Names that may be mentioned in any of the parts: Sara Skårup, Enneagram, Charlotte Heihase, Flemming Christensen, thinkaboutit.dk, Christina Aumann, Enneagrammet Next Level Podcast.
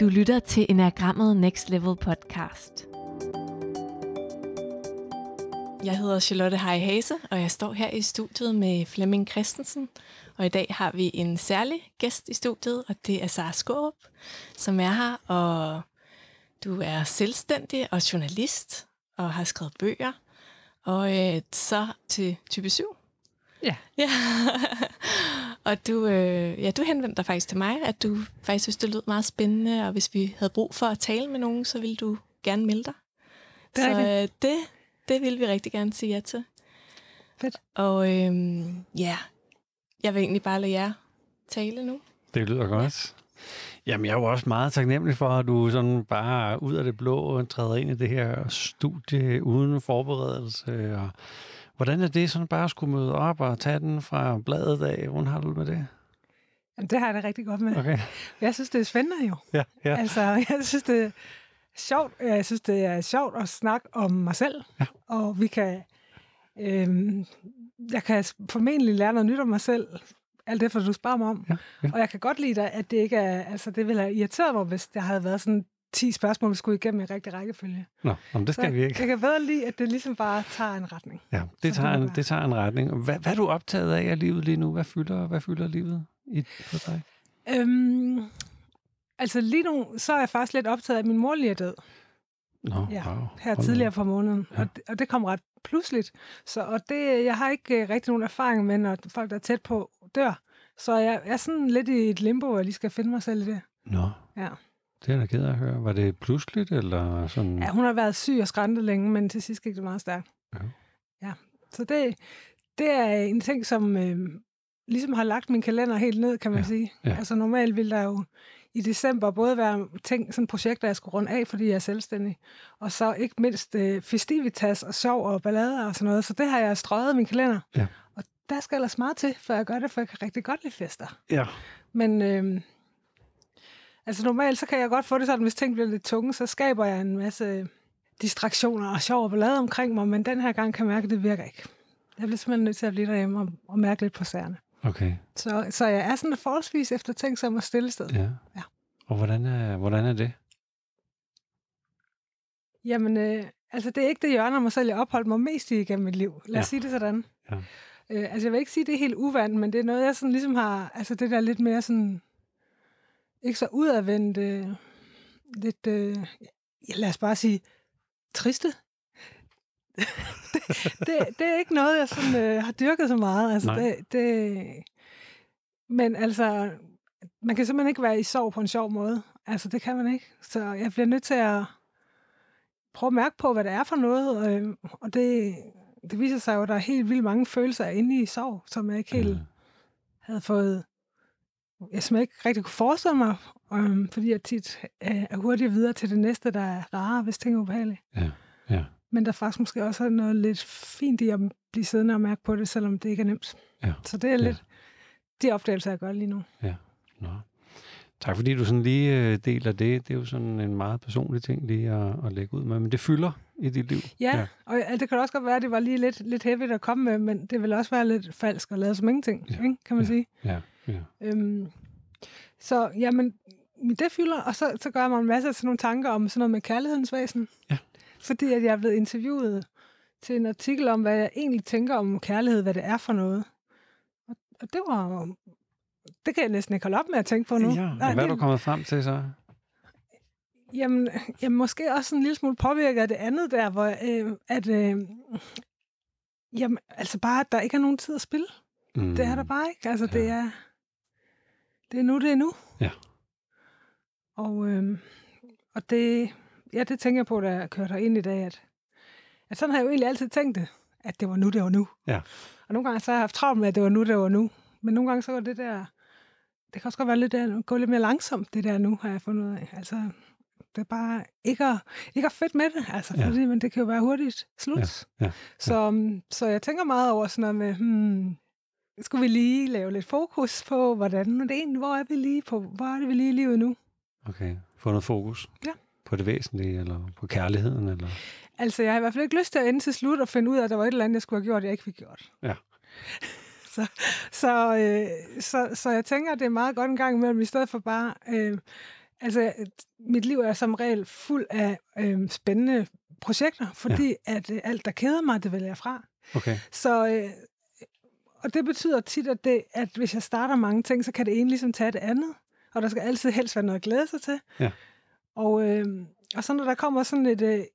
Du lytter til Enneagrammet Next Level Podcast. Jeg hedder Charlotte Heihase, og jeg står her i studiet med Flemming Christensen. Og i dag har vi en særlig gæst i studiet, og det er Sara Skårup, som er her. Og du er selvstændig og journalist, og har skrevet bøger. Og så til type 7. Ja. Og du henvendte dig faktisk til mig, at du faktisk synes, det lød meget spændende, og hvis vi havde brug for at tale med nogen, så ville du gerne melde dig. Det er rigtigt. Så det ville vi rigtig gerne sige ja til. Fedt. Og jeg vil egentlig bare lade jer tale nu. Det lyder godt. Jamen, jeg er jo også meget taknemmelig for, at du sådan bare ud af det blå træder ind i det her studie uden forberedelse. Og hvordan er det sådan bare at skulle møde op og tage den fra bladet af? Hvordan har du det med det? Jamen, det har jeg det rigtig godt med. Okay. Jeg synes, det er spændende jo. Ja. Altså, jeg synes, det er sjovt. Jeg synes, det er sjovt at snakke om mig selv. Ja. Og vi kan... jeg kan formentlig lære noget nyt om mig selv. Alt det, for du spørger mig om. Ja. Og jeg kan godt lide dig, at det ikke er... Altså, det ville have irriteret mig, hvis der havde været sådan 10 spørgsmål, vi skulle igennem i rigtig rækkefølge. Nå, det skal vi ikke. Jeg kan bedre lide, at det ligesom bare tager en retning. Ja, det tager en retning. Hvad er du optaget af livet lige nu? Hvad fylder livet for dig? Altså lige nu, så er jeg faktisk lidt optaget af, min mor lige er død. Nå, ja, wow. Her tidligere på måneden. Ja. Og det kom ret pludseligt. Så, og det, jeg har ikke rigtig nogen erfaring med, når folk, der er tæt på, dør. Så jeg er sådan lidt i et limbo, og jeg lige skal finde mig selv i det. Nå. Ja. Det er da ked af at høre. Var det pludseligt, eller sådan? Ja, hun har været syg og skræntet længe, men til sidst gik det meget stærkt. Ja. Så det er en ting, som ligesom har lagt min kalender helt ned, kan man sige. Ja. Altså normalt ville der jo i december både være ting, sådan projekter, jeg skulle runde af, fordi jeg er selvstændig. Og så ikke mindst festivitas og sjov og ballader og sådan noget. Så det har jeg strøget min kalender. Ja. Og der skal ellers meget til, for jeg gør det, for jeg kan rigtig godt lide fester. Ja. Men... altså normalt, så kan jeg godt få det sådan, hvis ting bliver lidt tunge, så skaber jeg en masse distraktioner og sjov og ballade omkring mig, men den her gang kan jeg mærke, at det virker ikke. Jeg bliver simpelthen nødt til at blive derhjemme og mærke lidt på særne. Okay. Så jeg er sådan forholdsvis eftertænksom og stille sted. Ja. Og hvordan er det? Jamen, altså det er ikke det hjørne af mig selv, jeg opholdt mig mest i igennem mit liv. Lad os sige det sådan. Ja. Altså jeg vil ikke sige, det er helt uvandt, men det er noget, jeg sådan ligesom har, altså det der lidt mere sådan... Ikke så udadvendt, lidt, lad os bare sige, triste. det er ikke noget, jeg sådan, har dyrket så meget. Altså, men altså, man kan simpelthen ikke være i sorg på en sjov måde. Altså, det kan man ikke. Så jeg bliver nødt til at prøve at mærke på, hvad det er for noget. Og det viser sig jo, at der er helt vildt mange følelser inde i sorg, som jeg ikke helt havde fået... som jeg ikke rigtig kunne forestille mig, fordi jeg tit er hurtigt videre til det næste, der er rarere, hvis ting er ubehagelige. Ja. Men der faktisk måske også er noget lidt fint i at blive siddende og mærke på det, selvom det ikke er nemt. Ja. Så det er lidt de opdagelser, jeg gør lige nu. Ja. Nå. Tak fordi du sådan lige deler det. Det er jo sådan en meget personlig ting lige at lægge ud med, men det fylder i dit liv. Ja, og det kan også godt være, at det var lige lidt heavy at komme med, men det vil også være lidt falsk at lave som ingenting, ikke, kan man sige. Ja. Så jamen, det fylder, og så gør jeg mig en masse af sådan nogle tanker om sådan noget med kærlighedens væsen. Ja. Fordi at jeg er blevet interviewet til en artikel om, hvad jeg egentlig tænker om kærlighed, hvad det er for noget. Og det var... Det kan jeg næsten ikke holde op med at tænke på nu. Ja, hvad er du kommet frem til så? Jamen, jeg måske også en lille smule påvirket af det andet der, hvor jamen, altså bare, at der ikke er nogen tid at spille. Mm. Det er der bare ikke. Altså, det er nu. Ja. Og det tænker jeg på, da jeg kørte herind i dag, at sådan har jeg jo egentlig altid tænkt det, at det var nu, det var nu. Ja. Og nogle gange så har jeg haft travlt med, at det var nu, det var nu. Men nogle gange så går det der... Det kan også godt være lidt der, gå lidt mere langsomt, det der nu, har jeg fundet ud af. Altså, det er bare ikke at fedt med det, altså, fordi, men det kan jo være hurtigt slut. Ja. Så jeg tænker meget over sådan noget med, skulle vi lige lave lidt fokus på, hvor er vi lige på, hvor er det, vi lige i livet nu? Okay, få noget fokus på det væsentlige, eller på kærligheden, eller... Altså, jeg har i hvert fald ikke lyst til at ende til slut og finde ud af, at der var et eller andet, jeg skulle have gjort, jeg ikke fik gjort. Ja. Så jeg tænker, at det er meget godt en gang imellem, i stedet for bare Altså, mit liv er som regel fuld af spændende projekter, fordi at alt, der keder mig, det vælger jeg fra. Okay. Så, og det betyder tit, at hvis jeg starter mange ting, så kan det ene ligesom tage det andet. Og der skal altid helst være noget at glæde sig til. Ja. Og så når der kommer sådan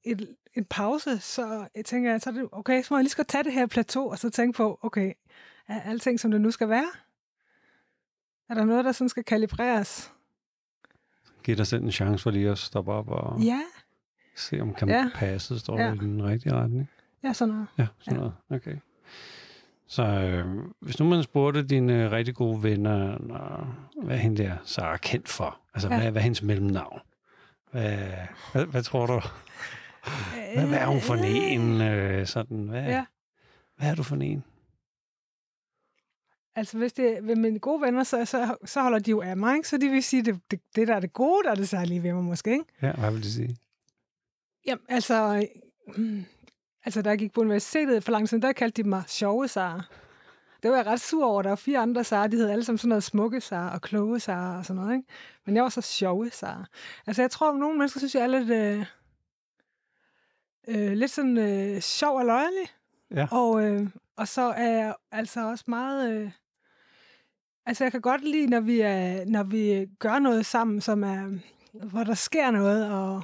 en pause, så jeg tænker jeg, så er det okay, så må jeg lige skal tage det her plateau, og så tænke på, okay, er alting, som det nu skal være? Er der noget, der sådan skal kalibreres? Giv dig selv en chance for lige at stoppe op og se, om kan man passe, står i den rigtige retning. Ja, sådan noget. Ja, sådan noget. Okay. Så hvis nu man spurgte dine rigtig gode venner, hvad hende der Sara er kendt for? Altså, hvad er hendes mellemnavn? Hvad tror du? Hvad er hun for en? Sådan, hvad er du for en? Altså, hvis det er ved mine gode venner, så holder de jo af mig, ikke? Så de vil sige, det der er det gode, der er det særlige ved mig måske, ikke? Ja, hvad vil de sige? Jamen, altså, da jeg gik på universitetet for lang tid, der kaldte de mig sjove Sara. Det var jeg ret sur over. Der var 4 andre Sara, de hed alle sammen sådan noget smukke Sara og kloge Sara og sådan noget, ikke? Men jeg var så sjove Sara. Altså, jeg tror, at nogle mennesker synes, jeg er lidt sådan sjov og løjerlig. Ja. Og så er jeg altså også meget... altså, jeg kan godt lide, når vi gør noget sammen, som er, hvor der sker noget, og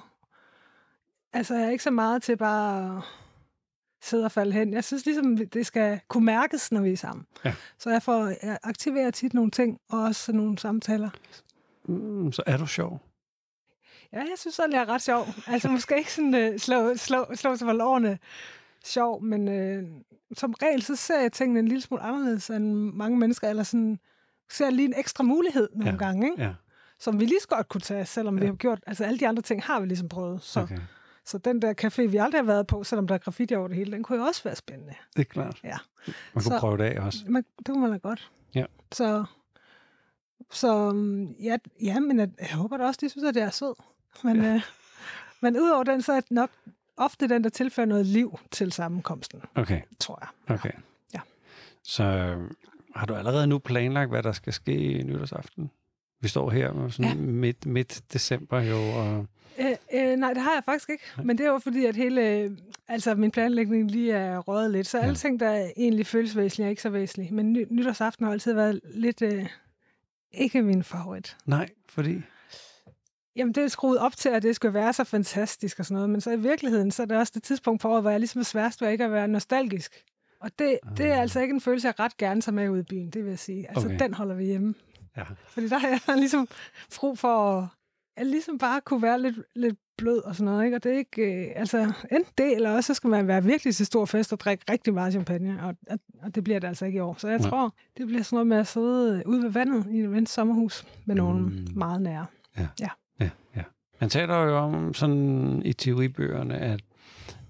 altså, jeg er ikke så meget til bare at sidde og falde hen. Jeg synes ligesom, det skal kunne mærkes, når vi er sammen. Ja. Så jeg aktiverer tit nogle ting, og også nogle samtaler. Så er du sjov? Ja, jeg synes sådan, jeg er ret sjov. Altså, måske ikke sådan slå sig for lårene sjov, men som regel, så ser jeg tingene en lille smule anderledes end mange mennesker, eller sådan ser lige en ekstra mulighed nogle gange, ikke? Ja. Som vi lige så godt kunne tage, selvom vi har gjort... Altså, alle de andre ting har vi ligesom prøvet, så... Okay. Så den der café, vi aldrig har været på, selvom der er graffiti over det hele, den kunne jo også være spændende. Det er klart. Ja. Man kunne prøve det af også. Det kunne man da godt. Ja. Så ja, men jeg håber da også, de synes, at det er sød. Men, men udover den, så er det nok ofte den, der tilfører noget liv til sammenkomsten. Okay. Tror jeg. Okay. Ja. Så har du allerede nu planlagt, hvad der skal ske nytårsaften? Vi står her med sådan midt december jo. Og... nej, det har jeg faktisk ikke. Men det er jo fordi, at hele min planlægning lige er røget lidt. Så alle ting, der egentlig føles væsentlige, er ikke så væsentlige. Men nytårsaften har altid været lidt ikke min favorit. Nej, fordi? Jamen, det er skruet op til, at det skulle være så fantastisk og sådan noget. Men så i virkeligheden, så er det også det tidspunkt på året, hvor jeg ligesom er sværest ved ikke at være nostalgisk. Og det er altså ikke en følelse, jeg ret gerne tager med ud i byen, det vil jeg sige. Altså, den holder vi hjemme. Ja. Fordi der er jeg ligesom brug for at ligesom bare kunne være lidt blød og sådan noget, ikke? Og det er ikke, enten det, eller også så skal man være virkelig til stor fest og drikke rigtig meget champagne, og det bliver det altså ikke i år. Så jeg tror, det bliver sådan noget med at sidde ude ved vandet i et vens sommerhus med nogen meget nære. Ja. Ja. Ja, ja. Man taler jo om sådan i teoribøgerne,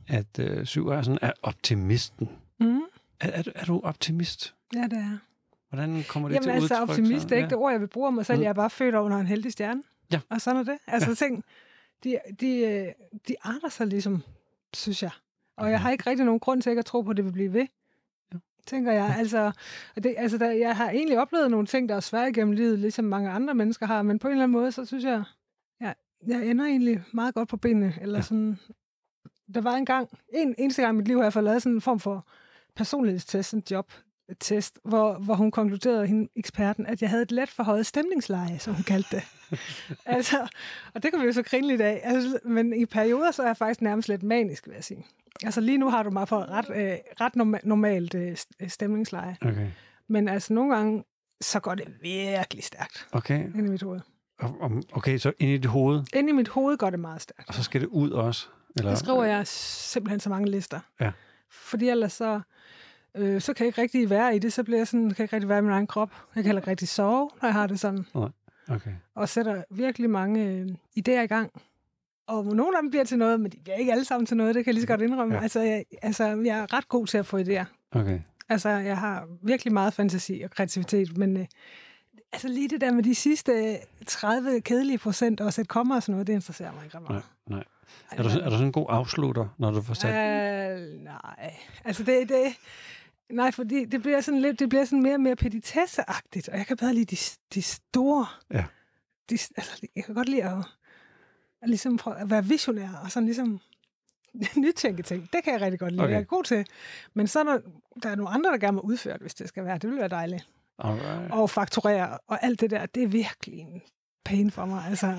at syveren er optimisten. Mm. Er du optimist? Ja, det er. Hvordan kommer det til udtryk? Jamen altså, optimist er ikke det ord, jeg vil bruge om mig selv. Jeg er bare født under en heldig stjerne. Ja. Og sådan er det. Altså ting, de arter sig ligesom, synes jeg. Og jeg har ikke rigtig nogen grund til ikke at tro på, at det vil blive ved. Ja. Tænker jeg. Altså, jeg har egentlig oplevet nogle ting, der er svære igennem livet, ligesom mange andre mennesker har. Men på en eller anden måde, så synes jeg ender egentlig meget godt på benene. Eller sådan. Der var eneste gang i mit liv, har jeg fået lavet sådan en form for personlighedstest, en jobtest, hvor hun konkluderede, hende eksperten, at jeg havde et let forhøjet stemningsleje, som hun kaldte det. Altså, og det kan vi jo så grine lidt af. Altså, men i perioder, så er jeg faktisk nærmest lidt manisk, vil jeg sige. Altså lige nu har du mig på ret normalt stemningsleje. Okay. Men altså nogle gange, så går det virkelig stærkt ind i mit hoved. Okay, så ind i dit hoved? Ind i mit hoved går det meget stærkt. Og så skal det ud også? Eller? Der skriver jeg simpelthen så mange lister. Ja. Fordi ellers så kan jeg ikke rigtig være i det, så bliver jeg sådan, kan jeg ikke rigtig være i min egen krop. Jeg kan heller ikke rigtig sove, når jeg har det sådan. Okay. Og sætter virkelig mange idéer i gang. Og nogle af dem bliver til noget, men de bliver ikke alle sammen til noget, det kan jeg lige så godt indrømme. Ja. Altså, jeg er ret god til at få idéer. Okay. Altså, jeg har virkelig meget fantasi og kreativitet, men lige det der med de sidste 30 kedelige %, og sætte komma og sådan noget, det interesserer mig ikke ret meget. Nej. Er du sådan en god afslutter, når du får sat den? Nej. Altså, nej, fordi det bliver sådan mere og mere petitesseagtigt, og jeg kan bedre lide de store jeg kan godt lide at ligesom prøve at være visionær, og sådan ligesom nytænke ting. Det kan jeg rigtig godt lide. Okay. Jeg er god til. Men så når der er nogle andre, der gerne må udføre det, hvis det skal være. Det ville være dejligt. Alright. Og fakturere, og alt det der, det er virkelig en pain for mig. Altså,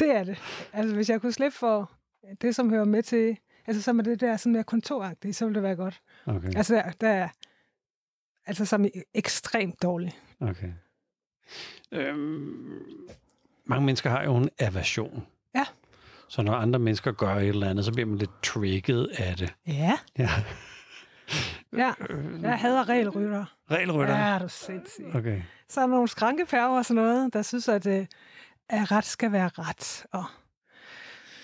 det er det. Altså, hvis jeg kunne slippe for det, som hører med til, altså som er det der sådan mere kontoragtigt, så ville det være godt. Okay. Altså, der er altså som er ekstremt dårlig. Okay. Mange mennesker har jo en aversion. Ja. Så når andre mennesker gør et eller andet, så bliver man lidt trigget af det. Ja. Ja, jeg hader regelrytter. Regelrytter? Ja, du er sindssygt. Okay. Så er der nogle skrankepærger og sådan noget, der synes, at ret skal være ret. Og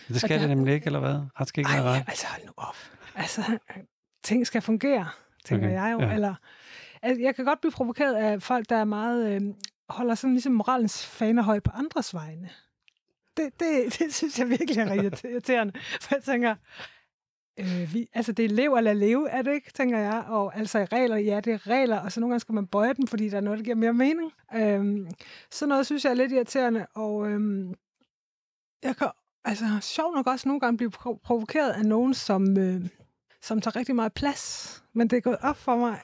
det skal det nemlig ikke, eller hvad? Ret skal ikke være ret? Altså hold nu op. Altså, ting skal fungere, tænker jeg jo. Ja. Eller, altså, jeg kan godt blive provokeret af folk, der er meget, holder sådan ligesom moralens faner høj på andres vegne. Det synes jeg virkelig er irriterende. For jeg tænker, altså det er lev og lad leve, er det ikke, tænker jeg. Og altså regler, ja, det er regler, og så nogle gange skal man bøje dem, fordi der er noget, der giver mere mening. Sådan noget synes jeg er lidt irriterende, og jeg kan altså sjovt nok også nogle gange blive provokeret af nogen, som tager rigtig meget plads. Men det er gået op for mig,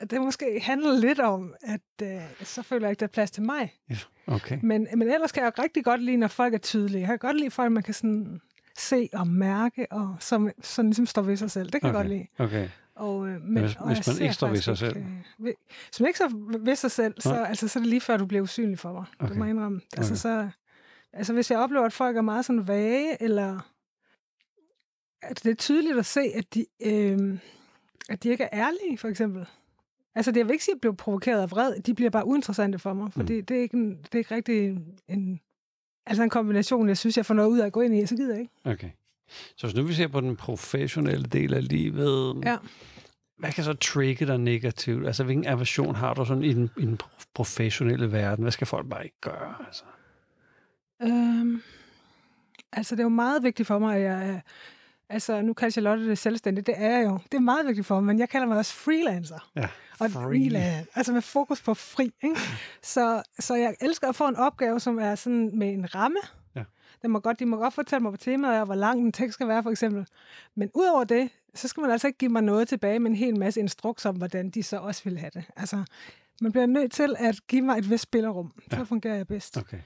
at det måske handler lidt om, at så føler jeg ikke, der er plads til mig. Okay. Men ellers kan jeg rigtig godt lide, når folk er tydelige. Jeg kan godt lide folk, man kan sådan se og mærke, og som sådan ligesom står ved sig selv. Det kan jeg godt lide. Okay. Og, men, hvis man ikke står ved sig selv? Hvis man ikke står ved sig selv, så, altså, så er det lige før, du bliver usynlig for mig. Okay. Det må jeg indrømme. Altså, okay. Så, hvis jeg oplever, at folk er meget sådan vage, eller at det er tydeligt at se, at de ikke er ærlige, for eksempel. Altså, det er jo ikke sige, at jeg bliver provokeret af vred. De bliver bare uinteressante for mig, for det er ikke rigtig en kombination, jeg synes, jeg får noget ud af at gå ind i, så gider jeg ikke. Okay. Så hvis nu vi ser på den professionelle del af livet, hvad kan så trigge dig negativt? Altså, hvilken aversion har du sådan i den professionelle verden? Hvad skal folk bare ikke gøre? Altså, det er jo meget vigtigt for mig, at jeg er... Altså, nu kalder Charlotte det selvstændigt. Det er jeg jo. Det er meget vigtigt for mig, men jeg kalder mig også freelancer. Ja, freelancer. Altså med fokus på fri, ikke? Så jeg elsker at få en opgave, som er sådan med en ramme. Ja. De må godt fortælle mig på temaet, og hvor lang den tekst skal være, for eksempel. Men udover det, så skal man altså ikke give mig noget tilbage med en hel masse instrukser om, hvordan de så også vil have det. Altså, man bliver nødt til at give mig et vist spillerum. Så fungerer jeg bedst. Okay.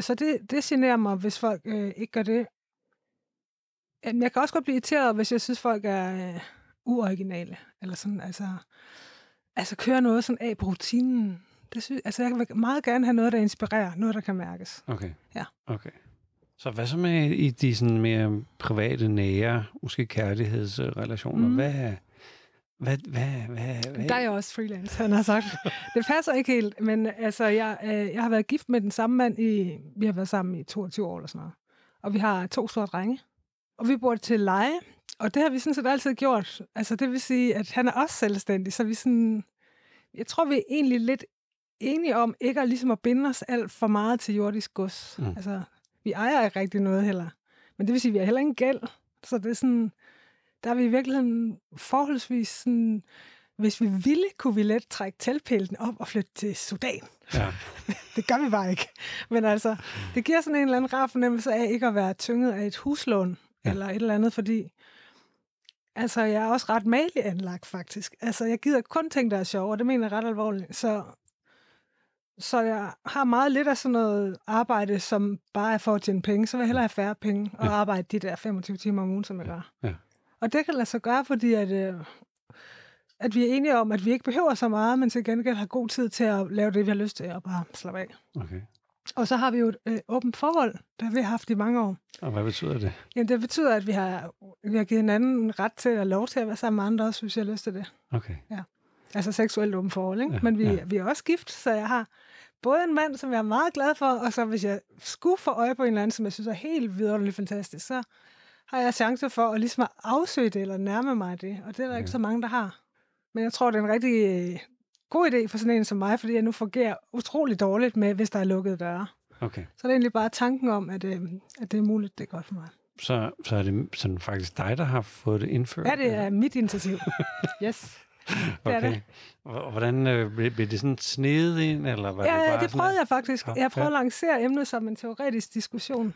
Så det generer mig, hvis folk ikke gør det. Jeg kan også godt blive irriteret, hvis jeg synes, folk er uoriginale, eller sådan, altså kører noget sådan af på rutinen. Det synes, altså, jeg vil meget gerne have noget, der inspirerer, noget, der kan mærkes. Okay. Ja. Okay. Så hvad så med i de sådan mere private, nære, måske kærlighedsrelationer? Hvad? Der er jeg også freelance, han har sagt. Det passer ikke helt, men altså, jeg har været gift med den samme mand vi har været sammen i 22 år eller sådan noget. Og vi har 2 store drenge. Og vi bor til leje, og det har vi sådan set altid gjort. Altså det vil sige, at han er også selvstændig, så vi sådan... Jeg tror, vi er egentlig lidt enige om ikke at, ligesom at binde os alt for meget til jordisk gods. Altså, vi ejer ikke rigtig noget heller. Men det vil sige, at vi har heller ingen gæld. Så det er sådan... Der er vi i virkeligheden forholdsvis sådan... Hvis vi ville, kunne vi let trække teltpælten op og flytte til Sudan. Ja. Det gør vi bare ikke. Men altså, det giver sådan en eller anden rar fornemmelse af ikke at være tynget af et huslån. Eller et eller andet, fordi altså, jeg er også ret magelig anlagt, faktisk. Altså, jeg gider kun ting, der er sjove, og det mener jeg ret alvorligt. Så jeg har meget lidt af sådan noget arbejde, som bare er for at tjene penge. Så vil jeg hellere have færre penge og arbejde de der 25 timer om ugen, som jeg gør. Ja. Og det kan lade sig gøre, fordi at vi er enige om, at vi ikke behøver så meget, men til gengæld har god tid til at lave det, vi har lyst til, og bare slappe af. Okay. Og så har vi jo et åbent forhold, der vi har haft i mange år. Og hvad betyder det? Jamen, det betyder, at vi har givet hinanden ret til at lov til at være sammen med andre også, hvis jeg har lyst til det. Okay. Ja. Altså seksuelt åbent forhold, ikke? Ja, men vi er også gift, så jeg har både en mand, som jeg er meget glad for, og så hvis jeg skulle få øje på en eller anden, som jeg synes er helt vidunderligt fantastisk, så har jeg chance for at ligesom at afsøge det, eller nærme mig det. Og det er der ikke så mange, der har. Men jeg tror, det er en rigtig... god idé for sådan en som mig, fordi jeg nu fungerer utrolig dårligt med, hvis der er lukkede døre. Okay. Så er det egentlig bare tanken om, at det er muligt, det er godt for mig. Så er det sådan faktisk dig, der har fået det indført? Ja, det er mit initiativ. Yes. Okay. Og hvordan blev det sådan snedet ind? Eller var det bare det prøvede jeg faktisk. Jeg prøvede at lancere emnet som en teoretisk diskussion.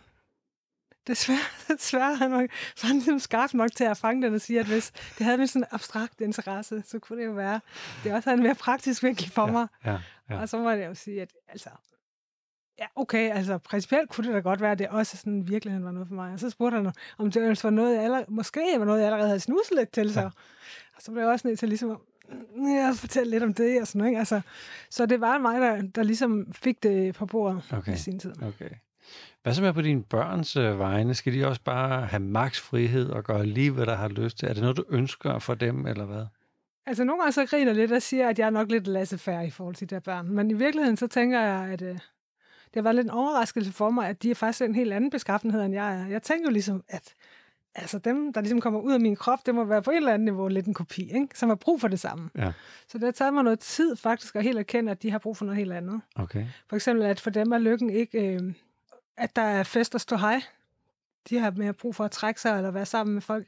Desværre har jeg sådan skarpt nok til at fange den og sige, at hvis det havde en sådan abstrakt interesse, så kunne det jo være, det også havde en mere praktisk vinkel for mig. Ja. Og så må jeg jo sige, at principielt kunne det da godt være, at det også sådan virkeligheden var noget for mig. Og så spurgte han, om det ellers var noget, jeg allerede havde snuset lidt til sig. Og så blev jeg også nødt til ligesom at fortælle lidt om det og sådan noget. Altså, så det var mig, der ligesom fik det på bordet i sin tid. Okay. Hvad så med på dine børns vegne? Skal de også bare have maks frihed og gøre lige, hvad der har lyst til? Er det noget, du ønsker for dem, eller hvad? Altså, nogle gange så griner lidt og siger, at jeg er nok lidt laissez-faire i forhold til de der børn. Men i virkeligheden, så tænker jeg, at det har været lidt en overraskelse for mig, at de er faktisk en helt anden beskaffenhed, end jeg er. Jeg tænker jo ligesom, at altså dem, der ligesom kommer ud af min krop, det må være på et eller andet niveau lidt en kopi, ikke? Som har brug for det samme. Ja. Så det har taget mig noget tid faktisk at helt erkende, at de har brug for noget helt andet. Okay. For eksempel, at for dem er lykken ikke, at der er fest og stå hej. De har mere brug for at trække sig eller være sammen med folk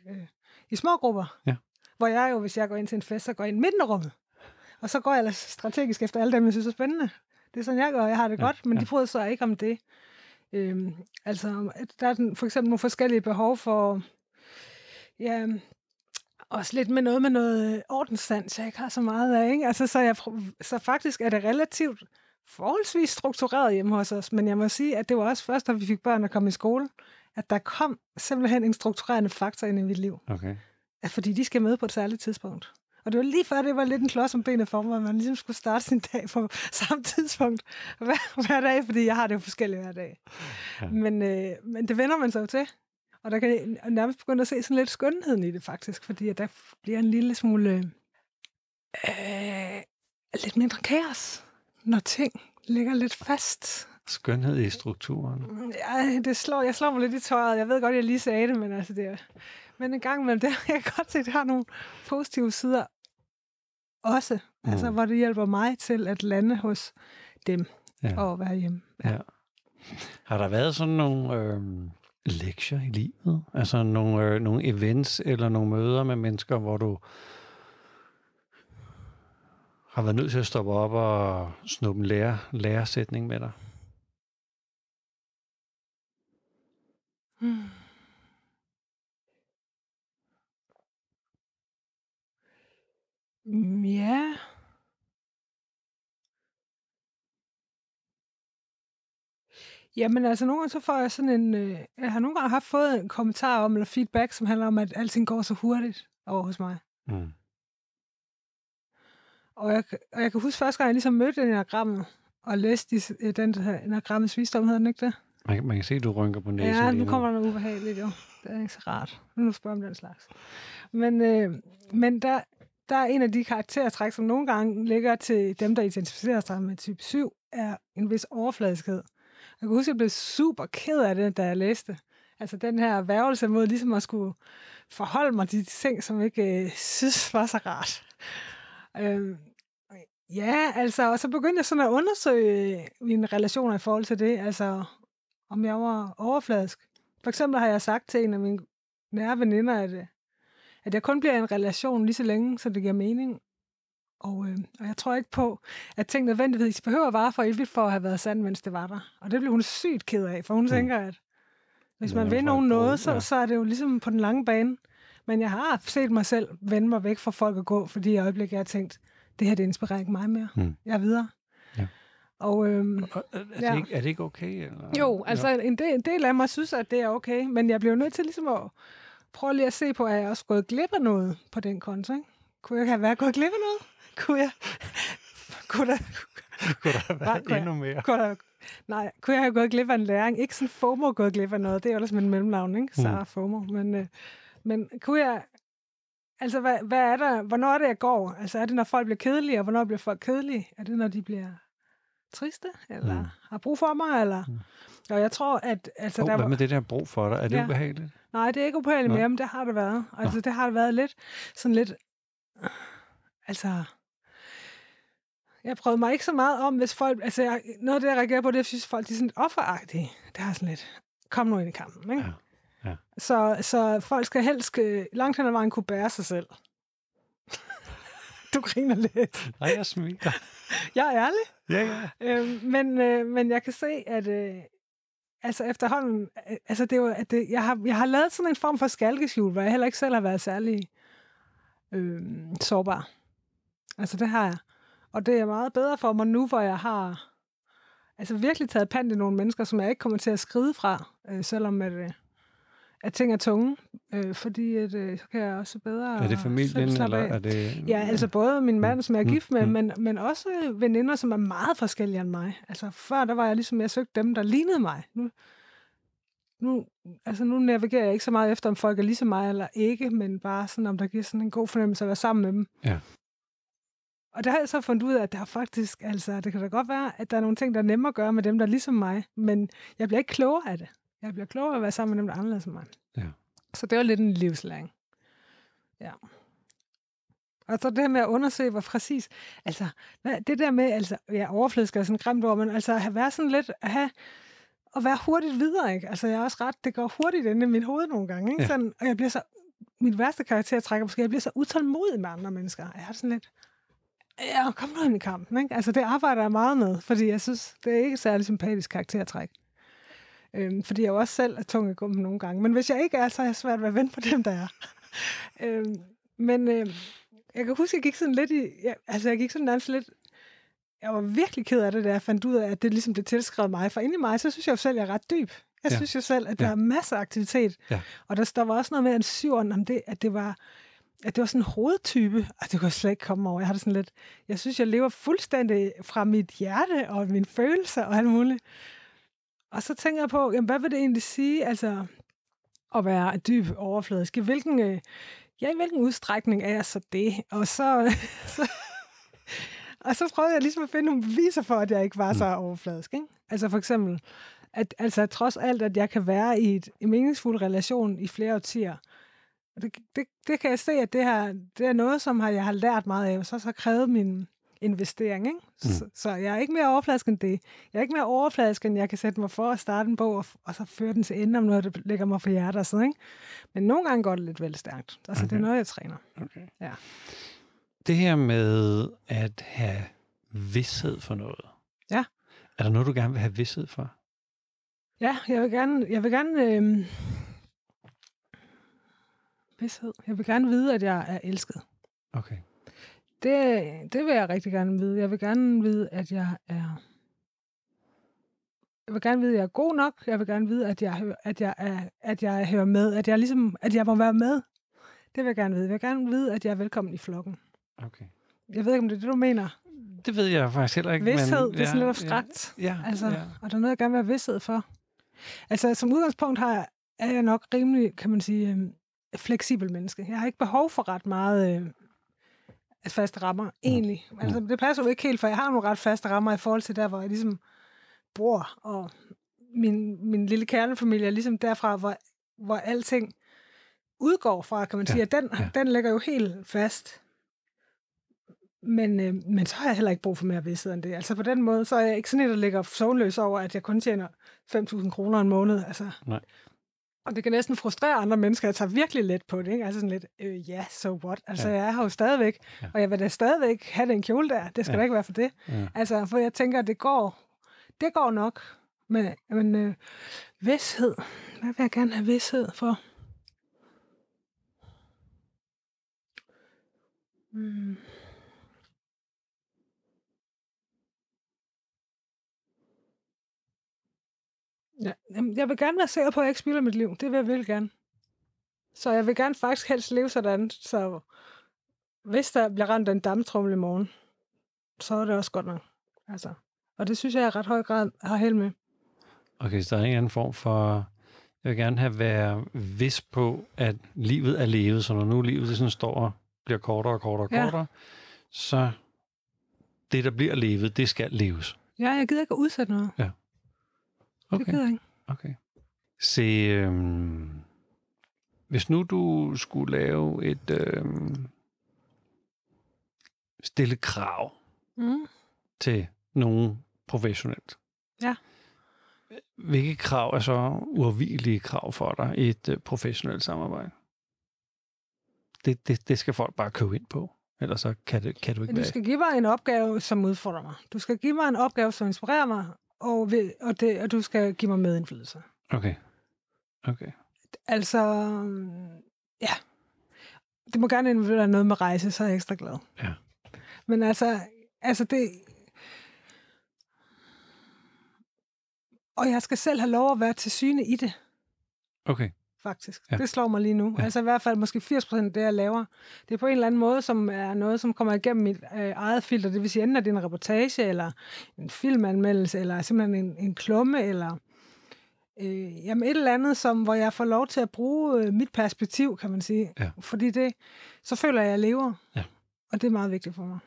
i små grupper. Ja. Hvor jeg jo, hvis jeg går ind til en fest, så går jeg ind midten af rummet. Og så går jeg ellers strategisk efter alle dem, jeg synes er spændende. Det er sådan, jeg gør, jeg har det godt, men de bryder sig ikke om det. Der er for eksempel nogle forskellige behov for, også lidt med noget ordenssans, jeg ikke har så meget af, ikke? Altså, så faktisk er det relativt forholdsvis struktureret hjemme hos os, men jeg må sige, at det var også først, da vi fik børn at komme i skole, at der kom simpelthen en strukturerende faktor ind i mit liv. Okay. Fordi de skal med på et særligt tidspunkt. Og det var lige før, det var lidt en klods om benet for mig, at man ligesom skulle starte sin dag på samme tidspunkt hver dag, fordi jeg har det jo forskelligt hver dag. Ja. Men det vender man sig jo til. Og der kan jeg nærmest begynde at se sådan lidt skønheden i det faktisk, fordi der bliver en lille smule lidt mindre kaos, når ting ligger lidt fast. Skønhed i strukturen. Ja, jeg slår mig lidt i tøjet. Jeg ved godt, jeg lige sagde det, men altså det. Men en gang imellem, jeg kan godt se, at der er nogle positive sider også. Altså, hvor det hjælper mig til at lande hos dem og være hjemme. Ja. Har der været sådan nogle lektier i livet? Altså nogle events eller nogle møder med mennesker, hvor du har været nødt til at stoppe op og snuppe en læresætning med dig? Ja. Jamen altså, nogle gange så får jeg sådan en... jeg har nogle gange fået en kommentar om, eller feedback, som handler om, at alting går så hurtigt over hos mig. Mm. Og jeg kan huske første gang, jeg ligesom mødte enagrammet, og læste den her enagrammets visdom, hedder den ikke det? Man kan se, at du rynker på næsen. Ja, nu kommer der noget ubehageligt, jo. Det er ikke så rart. Nu spørger jeg om den slags. Men der er en af de karaktertræk, som nogle gange ligger til dem, der identificerer sig med type 7, er en vis overfladiskhed. Jeg kan huske, at jeg blev super ked af det, da jeg læste. Altså den her værvelse mod ligesom at skulle forholde mig til de ting, som ikke synes var så rart. Og så begyndte jeg sådan at undersøge mine relationer i forhold til det, altså om jeg var overfladisk. For eksempel har jeg sagt til en af mine nære veninder, at jeg kun bliver i en relation lige så længe, så det giver mening. Og jeg tror ikke på, at ting nødvendigvis behøver at vare for evigt for at have været sand, mens det var der. Og det blev hun sygt ked af, for hun tænker, at hvis man vil nogen noget, så er det jo ligesom på den lange bane. Men jeg har set mig selv vende mig væk fra folk og gå, fordi i øjeblikket jeg har tænkt, det her det inspirerer ikke mig mere. Jeg er videre. Ja. Er det ikke okay? Eller? Jo, altså en del af mig synes, at det er okay, men jeg bliver nødt til ligesom at prøve lige at se på, at jeg også gået glip af noget på den konto, ikke? Kunne jeg have været gået glip af noget? Kunne jeg have gået glip af en læring? Ikke sådan FOMO gået glip af noget, det er jo ellers min mellemnavn, ikke? Sara FOMO, men kunne jeg... Altså, hvad er der? Hvornår er det, jeg går? Altså, er det, når folk bliver kedelige, og hvornår bliver folk kedelige? Er det, når de bliver triste, eller har brug for mig, eller... Og jeg tror, at... Altså, hvad med det der brug for dig? Er det ubehageligt? Nej, det er ikke ubehageligt mere, men det har det været. Altså, det har det været lidt... Sådan lidt... Altså... Jeg prøvede mig ikke så meget om, hvis folk... Altså, noget af det, jeg reagerer på, det er, synes folk, de er sådan offeragtige. Det har sådan lidt... Kom nu ind i kampen, ikke? Ja. Ja. Så folk skal helst langt hen ad vejen kunne bære sig selv. Du griner lidt. Nej, jeg smiler. Jeg er ærlig. Ja. Men jeg kan se, at altså efterhånden, altså det er jo, at det, jeg har lavet sådan en form for skalkeskjul, hvor jeg heller ikke selv har været særlig sårbar. Altså det har jeg. Og det er meget bedre for mig nu, hvor jeg har altså virkelig taget pant i nogle mennesker, som jeg ikke kommer til at skride fra, selvom at ting er tunge, fordi så kan jeg også bedre... Er det familien, eller er det... Ja, altså både min mand, som jeg er gift med, men også veninder, som er meget forskellige end mig. Altså før, der var jeg ligesom, jeg søgte dem, der lignede mig. Nu navigerer jeg ikke så meget efter, om folk er ligesom mig eller ikke, men bare sådan, om der giver sådan en god fornemmelse at være sammen med dem. Ja. Og der har jeg så fundet ud af, at der faktisk, altså det kan da godt være, at der er nogle ting, der er nemmere at gøre med dem, der er ligesom mig, men jeg bliver ikke klogere af det. Jeg bliver klogere at være sammen med dem, der er anderledes end mig. Ja. Så det var lidt en livslæring. Ja. Og så det her med at undersøge, hvor præcis, altså det der med, altså ja, overfladisk er sådan grimt ord, men altså at være sådan lidt, at være hurtigt videre, ikke? Altså jeg er også ret, det går hurtigt inde i mit hoved nogle gange, ikke? Ja. Sådan, og jeg bliver så, mit værste karakter trækker måske, jeg bliver så utålmodig med andre mennesker. Jeg er sådan lidt, ja, kom nu ind i kampen, ikke? Altså det arbejder jeg meget med, fordi jeg synes, det er ikke særlig sympatisk karaktertræk. Fordi jeg jo også selv er tung i gumpen nogle gange. Men hvis jeg ikke er, så er jeg svært ved at vende på dem, der er. Men jeg kan huske, jeg gik sådan lidt i... Jeg var virkelig ked af det, da jeg fandt ud af, at det ligesom blev tilskrevet mig. For inde i mig, så synes jeg jo selv, at jeg er ret dyb. Jeg synes jo selv, at der er masser af aktivitet. Ja. Og der var også noget med en syveren om det, at det var sådan en hovedtype, og det kunne jeg slet ikke komme over. Jeg har det sådan lidt... Jeg synes, jeg lever fuldstændig fra mit hjerte og mine følelser og alt muligt. Og så tænker jeg på, jamen, hvad vil det egentlig sige, altså at være dyb overfladisk? I hvilken udstrækning er jeg så det? Og så prøvede jeg ligesom at finde nogle beviser for, at jeg ikke var så overfladisk. Ikke? Altså for eksempel, at altså, trods alt, at jeg kan være i en meningsfuld relation i flere årtier. Det kan jeg se, at det er noget, som jeg har lært meget af, og så krævede min... investering, ikke? Så jeg er ikke mere overfladisk end det. Jeg er ikke mere overfladisk, end jeg kan sætte mig for at starte en bog, og så føre den til ende om noget, der ligger mig på hjertet og sådan, ikke? Men nogle gange går det lidt vel stærkt. Altså, okay. Det er noget, jeg træner. Okay. Ja. Det her med at have vished for noget. Ja. Er der noget, du gerne vil have vished for? Ja, jeg vil gerne vished. Jeg vil gerne vide, at jeg er elsket. Okay. Det vil jeg rigtig gerne vide. Jeg vil gerne vide, at jeg er god nok. Jeg vil gerne vide, at jeg hører med, at jeg ligesom, at jeg må være med. Det vil jeg gerne vide. Jeg vil gerne vide, at jeg er velkommen i flokken. Okay. Jeg ved ikke, om det er det, du mener. Det ved jeg faktisk heller ikke. Vished, det er sådan lidt abstrakt. Ja. Og der er noget, jeg gerne vil have vished for. Altså, som udgangspunkt er jeg nok rimelig, kan man sige, fleksibel menneske. Jeg har ikke behov for ret meget... faste rammer, egentlig. Altså, det passer jo ikke helt, for jeg har nogle ret faste rammer i forhold til der, hvor jeg ligesom bor, og min lille kernefamilie er ligesom derfra, hvor alting udgår fra, kan man sige. Den ligger jo helt fast. Men så har jeg heller ikke brug for mere vished end det. Altså på den måde, så er jeg ikke sådan et, der ligger søvnløs over, at jeg kun tjener 5.000 kroner en måned. Altså. Nej. Og det kan næsten frustrere andre mennesker. Jeg tager virkelig let på det, ikke? Altså sådan lidt, so what? Altså, jeg har jo stadigvæk, og jeg vil da stadigvæk have den kjole der. Det skal da ikke være for det. Ja. Altså, for jeg tænker, at det går nok. Men vished. Hvad vil jeg gerne have vished for? Ja, jeg vil gerne være sikker på, at jeg ikke spilder mit liv. Det vil jeg virkelig gerne. Så jeg vil gerne faktisk helst leve sådan, så hvis der bliver ramt en damptrummel i morgen, så er det også godt nok. Altså. Og det synes jeg, jeg ret høj grad har held med. Okay, så der er ingen anden form for... Jeg vil gerne have været vis på, at livet er levet, så når nu livet sådan står og bliver kortere og kortere og kortere, så det, der bliver levet, det skal leves. Ja, jeg gider ikke at udsætte noget. Ja. Okay. Det gider jeg ikke. Okay. Se, hvis nu du skulle lave et stille krav til nogen professionelt. Ja. Hvilke krav er så uafvigelige krav for dig i et professionelt samarbejde? Det skal folk bare købe ind på. Ellers så kan du ikke. Men du skal give mig en opgave, som udfordrer mig. Du skal give mig en opgave, som inspirerer mig, og du skal give mig medindflydelse. Okay. Altså, ja. Det må gerne være noget med rejse, så er jeg ekstra glad. Ja. Men altså det... Og jeg skal selv have lov at være til syne i det. Okay. Faktisk. Ja. Det slår mig lige nu. Ja. Altså i hvert fald måske 80% af det, jeg laver. Det er på en eller anden måde, som er noget, som kommer igennem mit eget filter. Det vil sige, enten er det en reportage, eller en filmanmeldelse, eller simpelthen en klumme, eller et eller andet, hvor jeg får lov til at bruge mit perspektiv, kan man sige. Ja. Fordi så føler jeg, at jeg lever. Ja. Og det er meget vigtigt for mig.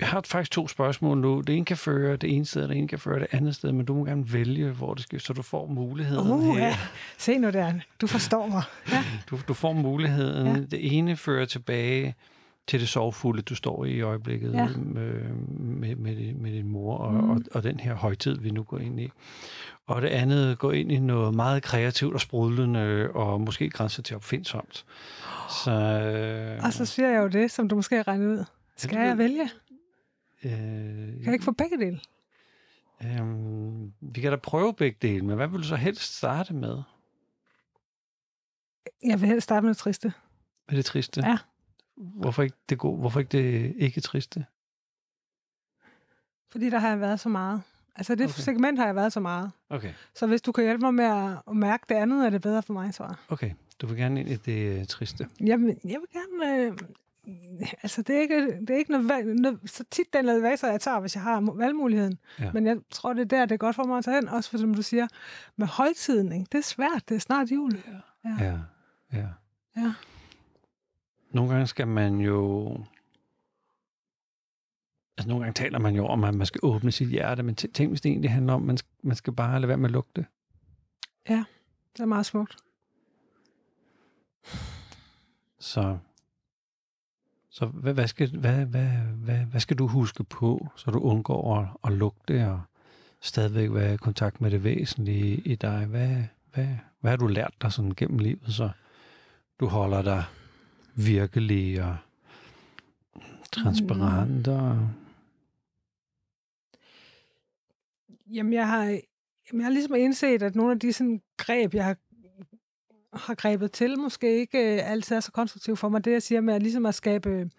Jeg har faktisk 2 spørgsmål nu. Det ene kan føre det ene sted, og det ene kan føre det andet sted, men du må gerne vælge, hvor det skal, så du får muligheden. Ja. Se nu der. Du forstår mig. Ja. Du får muligheden. Ja. Det ene fører tilbage til det sorgfulde, du står i øjeblikket med din mor og den her højtid, vi nu går ind i. Og det andet går ind i noget meget kreativt og sprudlende og måske grænser til opfindsomt. Så, og så siger jeg jo det, som du måske har regnet ud. Skal jeg vælge? Kan jeg ikke få begge dele? Vi kan da prøve begge dele, men hvad vil du så helst starte med? Jeg vil helst starte med det triste. Med det triste? Ja. Hvorfor ikke det triste? Fordi der har jeg været så meget. Altså det segment har jeg været så meget. Okay. Så hvis du kan hjælpe mig med at mærke det andet, er det bedre for mig, tror jeg. Okay, du vil gerne ind i det triste. Jeg vil gerne... Altså, det er ikke nødvendigt, så tit den elevator, jeg tager, hvis jeg har valgmuligheden. Ja. Men jeg tror, det er godt for mig at tage hen. Også for, som du siger, med højtiden. Ikke? Det er svært, det er snart jul. Ja. Nogle gange skal man jo... Altså, nogle gange taler man jo om, at man skal åbne sit hjerte, men tænk, hvis det egentlig handler om, at man skal bare lade være med at lugte. Ja, det er meget smukt. Så hvad skal du huske på, så du undgår at lugte og stadigvæk være i kontakt med det væsentlige i dig? Hvad har du lært dig sådan gennem livet, så du holder dig virkelig og transparent? Og... Jamen, jeg har ligesom indset, at nogle af de sådan greb, jeg har grebet til, måske ikke altid er så konstruktivt for mig. Det, jeg siger med at, ligesom at skabe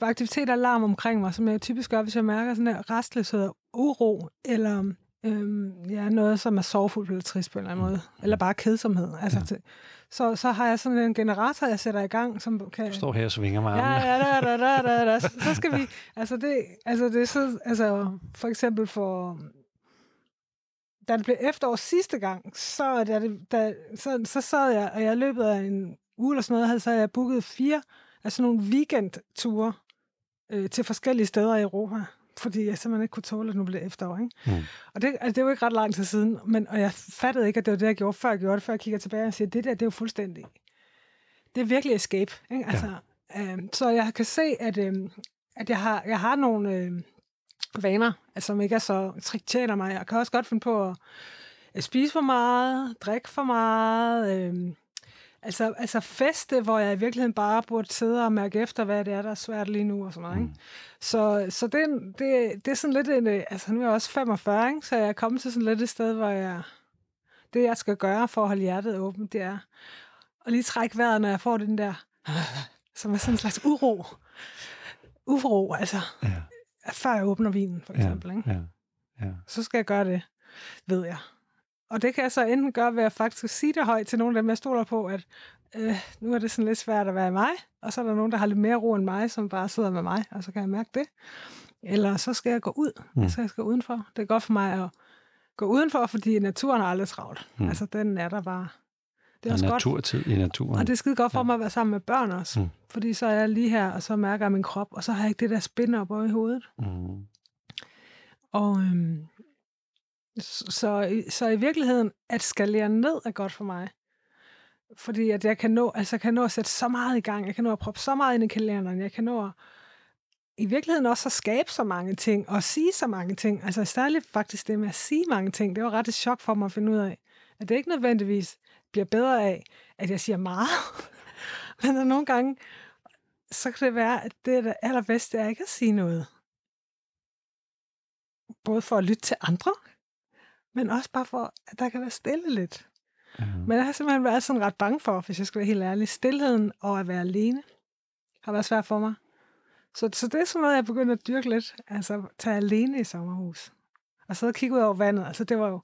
aktivitet og alarm omkring mig, som jeg typisk gør, hvis jeg mærker sådan her restløshed, uro, eller noget, som er sorgfuldt eller trist på en eller anden måde, eller bare kedsomhed. Altså, så har jeg sådan en generator, jeg sætter i gang, som kan... Du står her og svinger mig. Ja. Så skal vi... for eksempel for... Da det blev efterår sidste gang, så sad jeg, og jeg løbet af en uge eller sådan noget, så havde jeg booket 4 af sådan nogle weekendture til forskellige steder i Europa, fordi jeg simpelthen ikke kunne tåle, at nu blev efterår. Ikke? Mm. Og det er jo ikke ret lang tid siden, og jeg fattede ikke, at det var det, jeg gjorde, før jeg kigger tilbage og siger, det der, det er jo fuldstændig... Det er virkelig escape. Ikke? Altså, så jeg kan se, at jeg har nogle... vaner, altså, som ikke er så tjener mig. Jeg kan også godt finde på at spise for meget, drikke for meget, altså feste, hvor jeg i virkeligheden bare burde sidde og mærke efter, hvad det er, der er svært lige nu og sådan noget. Ikke? Så det er sådan lidt en, altså nu er jeg også 45, ikke? Så jeg er kommet til sådan lidt et sted, hvor jeg skal gøre for at holde hjertet åbent, det er at lige trække vejret, når jeg får den der, som er sådan en slags uro, altså. Ja. Før jeg åbner vinen, for eksempel. Ikke? Ja. Så skal jeg gøre det, ved jeg. Og det kan jeg så enten gøre ved at faktisk sige det højt til nogle af dem, jeg stoler på, at nu er det sådan lidt svært at være i mig, og så er der nogen, der har lidt mere ro end mig, som bare sidder med mig, og så kan jeg mærke det. Eller så skal jeg gå ud, altså jeg skal udenfor. Det er godt for mig at gå udenfor, fordi naturen er aldrig travlt. Altså den er der bare. Det er også naturtid godt, i naturen. Og det er skide godt for mig at være sammen med børn også. Fordi så er jeg lige her, og så mærker jeg min krop, og så har jeg ikke det der spinde op over i hovedet. Og så i virkeligheden, at skalere ned er godt for mig. Fordi at jeg kan nå at sætte så meget i gang, jeg kan nå at proppe så meget ind i kalenderen, jeg kan nå at i virkeligheden også at skabe så mange ting, og sige så mange ting. Altså særligt faktisk det med at sige mange ting, det var ret et chok for mig at finde ud af. At det ikke nødvendigvis bliver bedre af, at jeg siger meget. Men der nogle gange, så kan det være, at det allerbedste er ikke at sige noget. Både for at lytte til andre, men også bare for, at der kan være stille lidt. Uh-huh. Men jeg har simpelthen været sådan ret bange for, hvis jeg skal være helt ærlig, stillheden og at være alene har været svært for mig. Så det er sådan noget, jeg begyndte at dyrke lidt. Altså tage alene i sommerhus. Og så kigge ud over vandet. Altså det var jo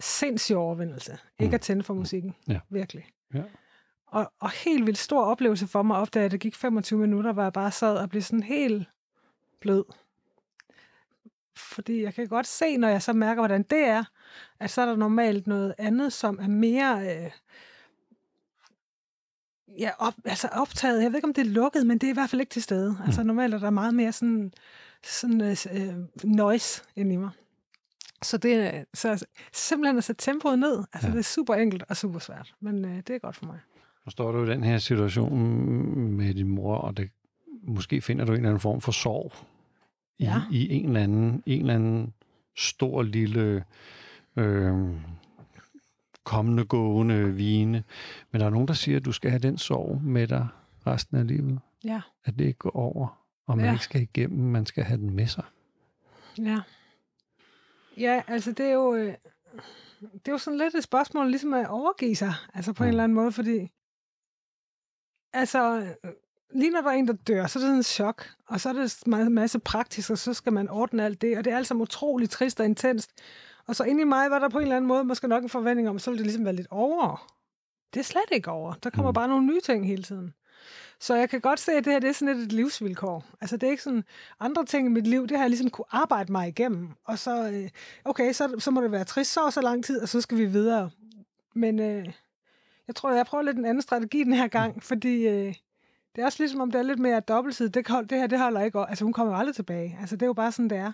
sindssyg overvindelse. Ikke at tænde for musikken. Ja. Virkelig. Ja. Og helt vildt stor oplevelse for mig at opdage, at det gik 25 minutter, hvor jeg bare sad og blev sådan helt blød. Fordi jeg kan godt se, når jeg så mærker, hvordan det er, at så er der normalt noget andet, som er mere optaget. Jeg ved ikke, om det er lukket, men det er i hvert fald ikke til stede. Altså normalt er der meget mere sådan noise ind i mig. Så det så simpelthen at sætte tempoet ned. Altså det er super enkelt og super svært, men det er godt for mig. Nu står du i den her situation med din mor, og det, måske finder du en eller anden form for sorg i en eller anden stor lille kommende gående vine. Men der er nogen, der siger, at du skal have den sorg med dig resten af livet. Ja. At det ikke går over, og man ikke skal igennem, man skal have den med sig. Ja. Ja, altså det er jo sådan lidt et spørgsmål, ligesom at overgive sig, altså på en eller anden måde, fordi altså lige når der er en, der dør, så er det sådan en chok, og så er det en masse praktisk, og så skal man ordne alt det, og det er altså utroligt trist og intenst, og så inde i mig var der på en eller anden måde måske nok en forventning om, så ville det ligesom være lidt over. Det er slet ikke over. Der kommer bare nogle nye ting hele tiden. Så jeg kan godt se, at det her det er sådan lidt et livsvilkår. Altså det er ikke sådan andre ting i mit liv, det har jeg ligesom kunne arbejde mig igennem. Og så, okay, så må det være 60 år så lang tid, og så skal vi videre. Men jeg tror, jeg prøver lidt en anden strategi den her gang, fordi det er også ligesom, om det er lidt mere dobbeltsidigt. Det her holder ikke over. Altså hun kommer aldrig tilbage. Altså det er jo bare sådan, det er.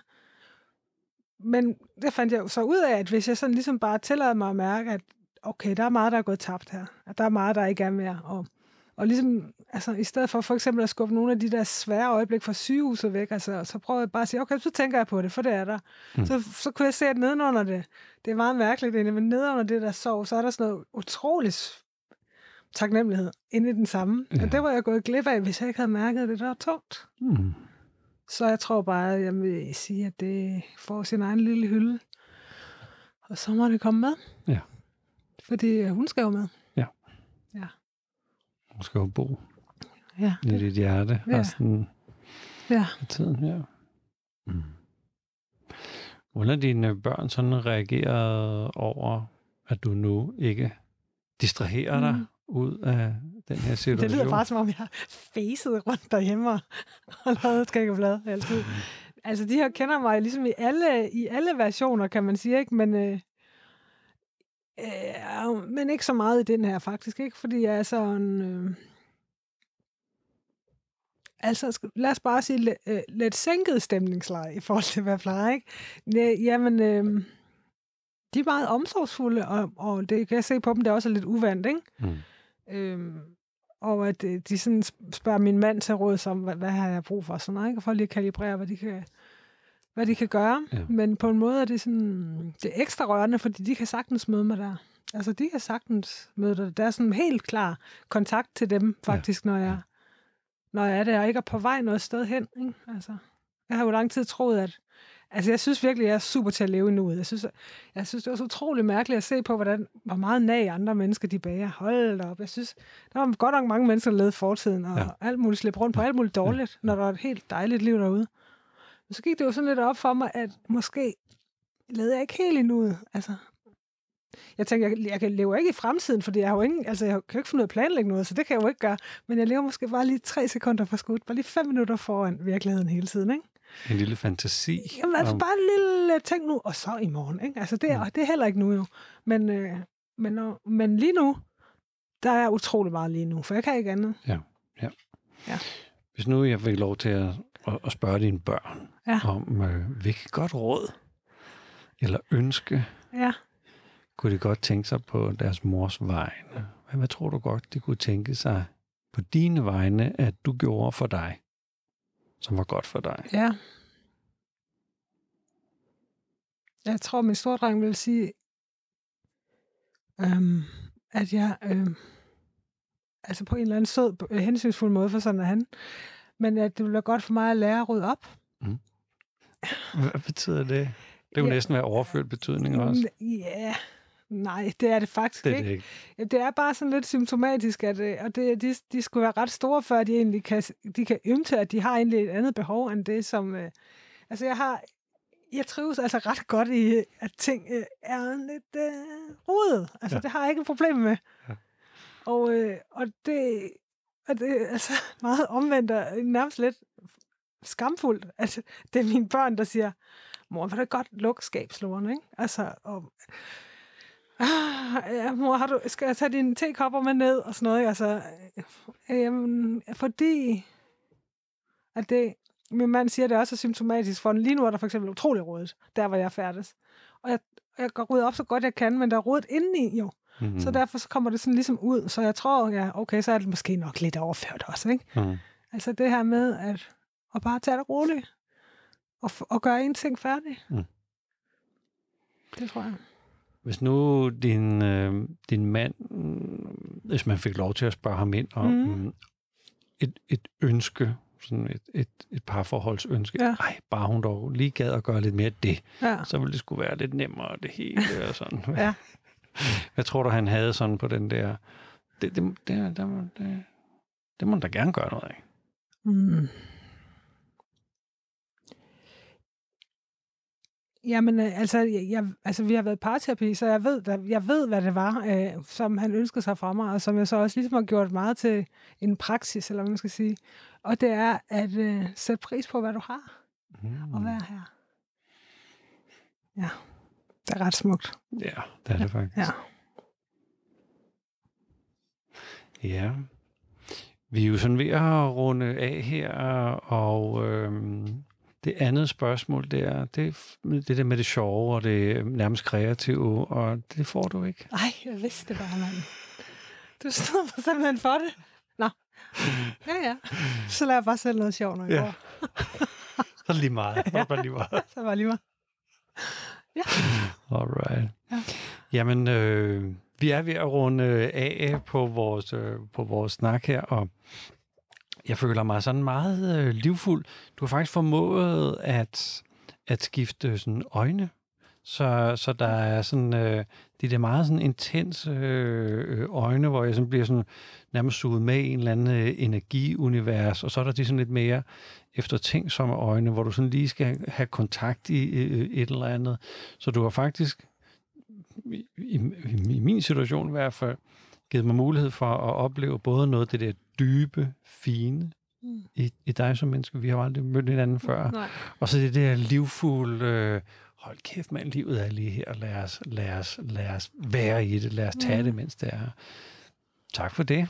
Men det fandt jeg jo så ud af, at hvis jeg sådan ligesom bare tillader mig at mærke, at okay, der er meget, der er gået tabt her. At der er meget, der ikke er mere. Og ligesom, altså i stedet for eksempel at skubbe nogle af de der svære øjeblik fra sygehuset væk, altså, så prøver jeg bare at sige, okay, så tænker jeg på det, for det er der. Så kunne jeg se, at nedenunder det er meget mærkeligt egentlig, men nedenunder det der sorg, så er der sådan noget utroligt taknemmelighed inde i den samme. Ja. Og det var jeg gået glip af, hvis jeg ikke havde mærket det, der var tungt. Så jeg tror bare, at jeg vil sige, at det får sin egen lille hylde. Og så må det komme med. Ja. Fordi hun skal jo med. Ja. Ja. Hun skal jo bo i dit hjerte resten af tiden. Ja. Mm. Hvordan dine børn sådan reagerede over, at du nu ikke distraherer dig ud af den her situation? Det lyder bare, som om jeg har facet rundt derhjemme og lavet skæggeblad altid. Altså, de her kender mig ligesom i alle versioner, kan man sige, ikke? Men ikke så meget i den her, faktisk ikke, fordi jeg er sådan... altså, lad os bare sige lidt sænket stemningsleje i forhold til, hvad jeg plejer, ikke? Jamen, de er meget omsorgsfulde, og det kan jeg se på dem, det er også lidt uvandt, ikke? Og at de sådan spørger min mand til råd som, hvad har jeg brug for, sådan noget, ikke? For lige at kalibrere, hvad de kan gøre, men på en måde er det sådan, det er ekstra rørende, fordi de kan sagtens møde mig der. Altså, de kan sagtens møde dig. Der er sådan en helt klar kontakt til dem, faktisk, når jeg er der, og ikke er på vej noget sted hen, ikke? Altså, jeg har jo lang tid troet, at... Altså, jeg synes virkelig, jeg er super til at leve i nuet. Jeg synes det var så utroligt mærkeligt at se på, hvor meget nag andre mennesker, de bager. Hold da op. Jeg synes, der var godt nok mange mennesker, der levede fortiden, og alt muligt slæb rundt på alt muligt dårligt, når der var et helt dejligt liv derude. Så gik det jo sådan lidt op for mig, at måske leder jeg ikke helt endnu ud. Altså, jeg tænker, jeg lever ikke i fremtiden, fordi jeg har jo ingen, altså jeg kan jo ikke finde ud af at planlægge noget, så det kan jeg jo ikke gøre. Men jeg lever måske bare lige 3 sekunder for skudt, bare lige 5 minutter foran virkeligheden hele tiden, ikke? En lille fantasi. Jamen altså bare en lille ting nu, og så i morgen, ikke? Altså det er heller ikke nu jo. Men lige nu, der er utrolig meget lige nu, for jeg kan ikke andet. Ja. Hvis nu jeg fik lov til at spørge dine børn om, hvilket godt råd eller ønske, kunne de godt tænke sig på deres mors vegne? Hvad tror du godt, de kunne tænke sig på dine vegne, at du gjorde for dig, som var godt for dig? Ja. Jeg tror, min store dreng vil sige, at jeg altså på en eller anden sød, hensynsfuld måde, for sådan er han. Men at det bliver godt for mig at lære at rydde op. Mm. Hvad betyder det? Det kunne næsten være overført betydning også. Ja, nej, det er det faktisk det er ikke. Det er bare sådan lidt symptomatisk, og de skulle være ret store, før de egentlig kan ymte, at de har egentlig et andet behov, end det som... altså jeg trives altså ret godt i, at ting er lidt rodet. Altså det har jeg ikke et problem med. Ja. Og det er altså meget omvendt og nærmest lidt skamfuldt, at det er mine børn, der siger, mor, vil du godt lukke skabslårene, ikke? Altså, ja, mor, skal jeg tage dine tekopper med ned, og sådan noget, altså, fordi, at det, min mand siger, det også er symptomatisk, for lige nu er der for eksempel utrolig rodet, der hvor jeg færdes, og jeg går rydde op så godt jeg kan, men der er rodet indeni, jo. Mm-hmm. Så derfor så kommer det sådan ligesom ud, så jeg tror, ja, okay, så er det måske nok lidt overført også, ikke? Mm. Altså det her med, at bare tage det roligt, og gøre en ting færdig. Mm. Det tror jeg. Hvis nu din mand, hvis man fik lov til at spørge ham ind om et ønske, sådan et parforholdsønske, bare hun dog lige gad at gøre lidt mere af det, så ville det skulle være lidt nemmere det hele, og sådan. Ja. Hvad tror du, han havde sådan på den der... Det må man da gerne gøre noget af. Mm. Jamen, altså, vi har været parterapi, så jeg ved, hvad det var, som han ønskede sig fra mig, og som jeg så også ligesom har gjort meget til en praksis, eller hvad man skal sige. Og det er at sætte pris på, hvad du har, og være her. Ja. Det er ret smukt. Ja, det er det faktisk. Ja. Vi er jo sådan ved at runde af her, og det andet spørgsmål, det der med det sjove og det nærmest kreative, og det får du ikke. Nej, jeg vidste det bare, mand. Du stod mig simpelthen for det. Nå. Ja. Så lader jeg bare selv noget sjovt, når jeg går. Så lige meget. Så bare lige meget. Ja. Alright. Ja. Jamen, vi er ved at runde af på vores snak her, og jeg føler mig sådan meget livfuld. Du har faktisk formået at skifte sådan øjne, så der er sådan de der meget sådan intense øjne, hvor jeg sådan bliver sådan nærmest suget med i en eller anden energiunivers, og så er der de sådan lidt mere eftertænksomme øjne, hvor du sådan lige skal have kontakt i et eller andet. Så du har faktisk i min situation i hvert fald givet mig mulighed for at opleve både noget det der dybe, fine i dig som menneske. Vi har aldrig mødt hinanden før. Nej. Og så det der livfulde, hold kæft mand, livet er lige her, lad os være i det, lad os tage det, mens det er. Tak for det.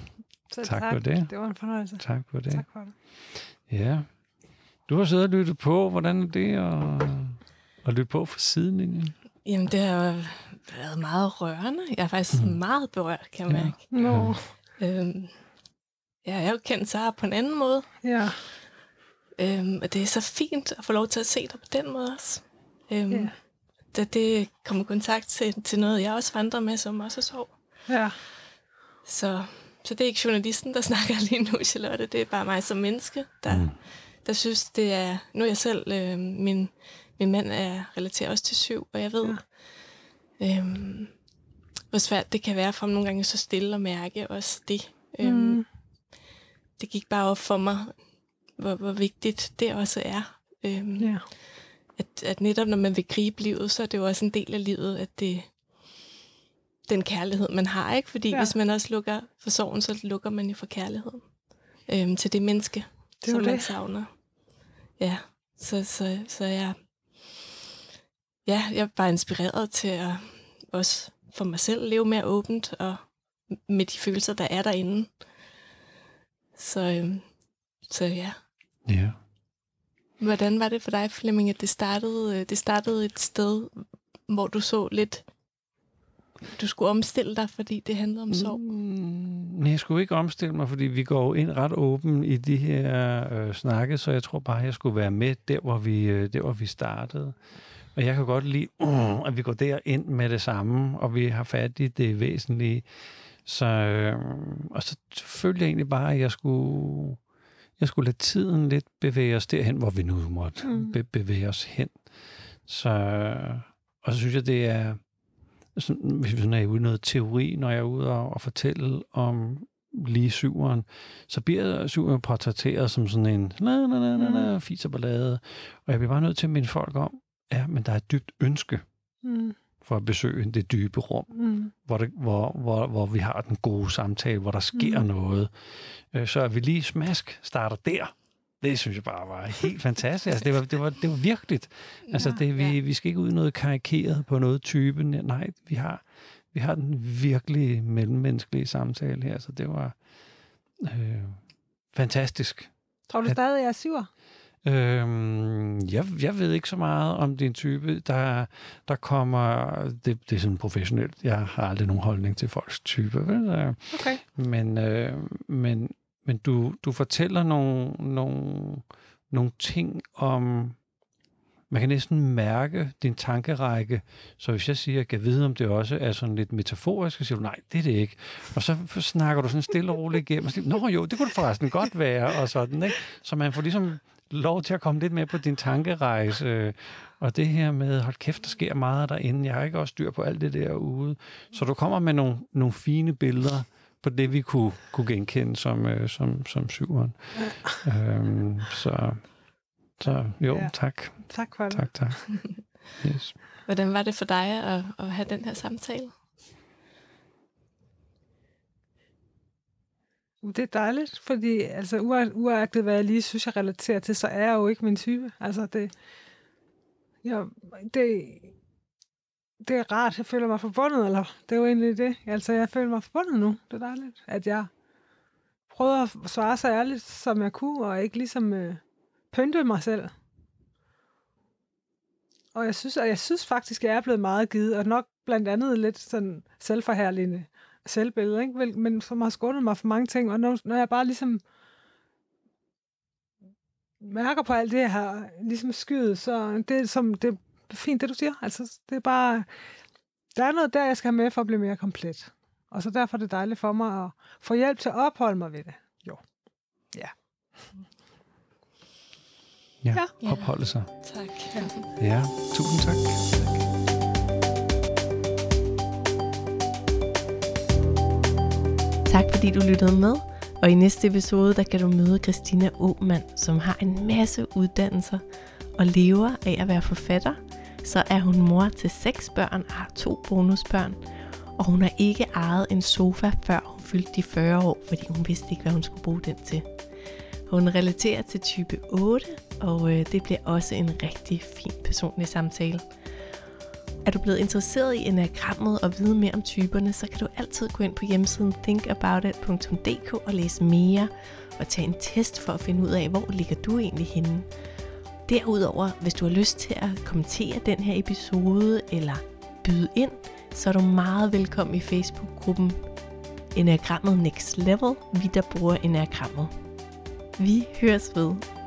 Tak for det. Det var en fornøjelse. Tak for det. Tak for det. Ja. Du har siddet og lyttet på, hvordan er det at lytte på fra sidelinjen? Jamen, det har været meget rørende. Jeg er faktisk meget berørt, kan man mærke. No. Jeg har jo kendt Sara på en anden måde. Ja. Og det er så fint at få lov til at se dig på den måde også. Da det kommer kontakt til noget, jeg også vandrer med, som også er sorg. Ja. Så det er ikke journalisten, der snakker lige nu, Charlotte. Det er bare mig som menneske, der synes, det er... Nu er jeg selv... Min mand er relateret også til 7, og jeg ved, hvor svært det kan være for ham nogle gange så stille og mærke også det. Det gik bare op for mig, hvor vigtigt det også er. At netop når man vil gribe livet, så er det jo også en del af livet, at det den kærlighed, man har, ikke? Fordi hvis man også lukker for sorgen, så lukker man jo for kærligheden til det menneske, det som man savner. Ja. Så jeg er bare inspireret til at også for mig selv leve mere åbent og med de følelser, der er derinde. Så. Ja. Hvordan var det for dig, Flemming, at det startede et sted, hvor du så lidt... Du skulle omstille dig, fordi det handlede om sorg? Nej, jeg skulle ikke omstille mig, fordi vi går ind ret åben i de her snakke, så jeg tror bare, jeg skulle være med der, hvor vi startede. Og jeg kan godt lide, at vi går derind med det samme, og vi har fat i det væsentlige. Så, og så følte jeg egentlig bare, at jeg skulle lade tiden lidt bevæge os derhen, hvor vi nu måtte bevæge os hen. Så, og så synes jeg, det er, hvis vi er ude i noget teori, når jeg er ude og fortælle om lige syveren, så bliver syveren portrætteret som sådan en fiserballade, og jeg bliver bare nødt til at minde folk om, ja, men der er et dybt ønske for at besøge det dybe rum, hvor vi har den gode samtale, hvor der sker noget. Så at vi lige smask starter der, det synes jeg bare var helt fantastisk. Altså, det var virkeligt. Altså, vi skal ikke ud noget karikeret på noget type. Nej, vi har den virkelig mellemmenneskelige samtale her, så det var fantastisk. Tror du stadig, at jeg er syver? Jeg ved ikke så meget om din type. Der kommer... Det er sådan professionelt. Jeg har aldrig nogen holdning til folks type. Vel? Okay. Men du fortæller nogle ting om... Man kan næsten mærke din tankerække. Så hvis jeg siger, at jeg kan vide, om det også er sådan lidt metaforisk, så siger du, nej, det er det ikke. Og så snakker du sådan stille og roligt igennem. Og siger, nå jo, det kunne det forresten godt være, og sådan, ikke? Så man får ligesom lov til at komme lidt med på din tankerejse. Og det her med, hold kæft, der sker meget derinde. Jeg har ikke også styr på alt det derude. Så du kommer med nogle fine billeder på det, vi kunne genkende som syveren. Så jo, ja. Tak. Tak for det. Tak. Yes. Hvordan var det for dig at have den her samtale? Det er dejligt, fordi altså, uagtet hvad jeg lige synes, jeg relaterer til, så er jeg jo ikke min type. Altså, det er rart, jeg føler mig forbundet, eller det er jo egentlig det. Altså, jeg føler mig forbundet nu. Det er dejligt, at jeg prøvede at svare så ærligt, som jeg kunne, og ikke ligesom... pynte mig selv. Og jeg synes faktisk, jeg er blevet meget givet, og nok blandt andet lidt sådan selvforherligende selvbillede, ikke? Men som har skånet mig for mange ting, og når jeg bare ligesom mærker på alt det, jeg har ligesom skyet, så det er fint, det du siger. Altså, det er bare, der er noget der, jeg skal have med for at blive mere komplet. Og så derfor er det dejligt for mig at få hjælp til at opholde mig ved det. Jo. Ja. Ja, opholde sig. Tak. Ja, tusind tak. Tak fordi du lyttede med, og i næste episode, der kan du møde Christina Aumann, som har en masse uddannelser og lever af at være forfatter. Så er hun mor til 6 børn og har 2 bonusbørn, og hun har ikke ejet en sofa, før hun fyldte de 40 år, fordi hun vidste ikke, hvad hun skulle bruge den til. Hun relaterer til type 8, og det bliver også en rigtig fin personlig samtale. Er du blevet interesseret i enneagrammet og vide mere om typerne, så kan du altid gå ind på hjemmesiden thinkaboutit.dk og læse mere og tage en test for at finde ud af, hvor ligger du egentlig henne. Derudover, hvis du har lyst til at kommentere den her episode eller byde ind, så er du meget velkommen i Facebook-gruppen Enneagrammet Next Level, vi der bruger enneagrammet. Vi høres ved.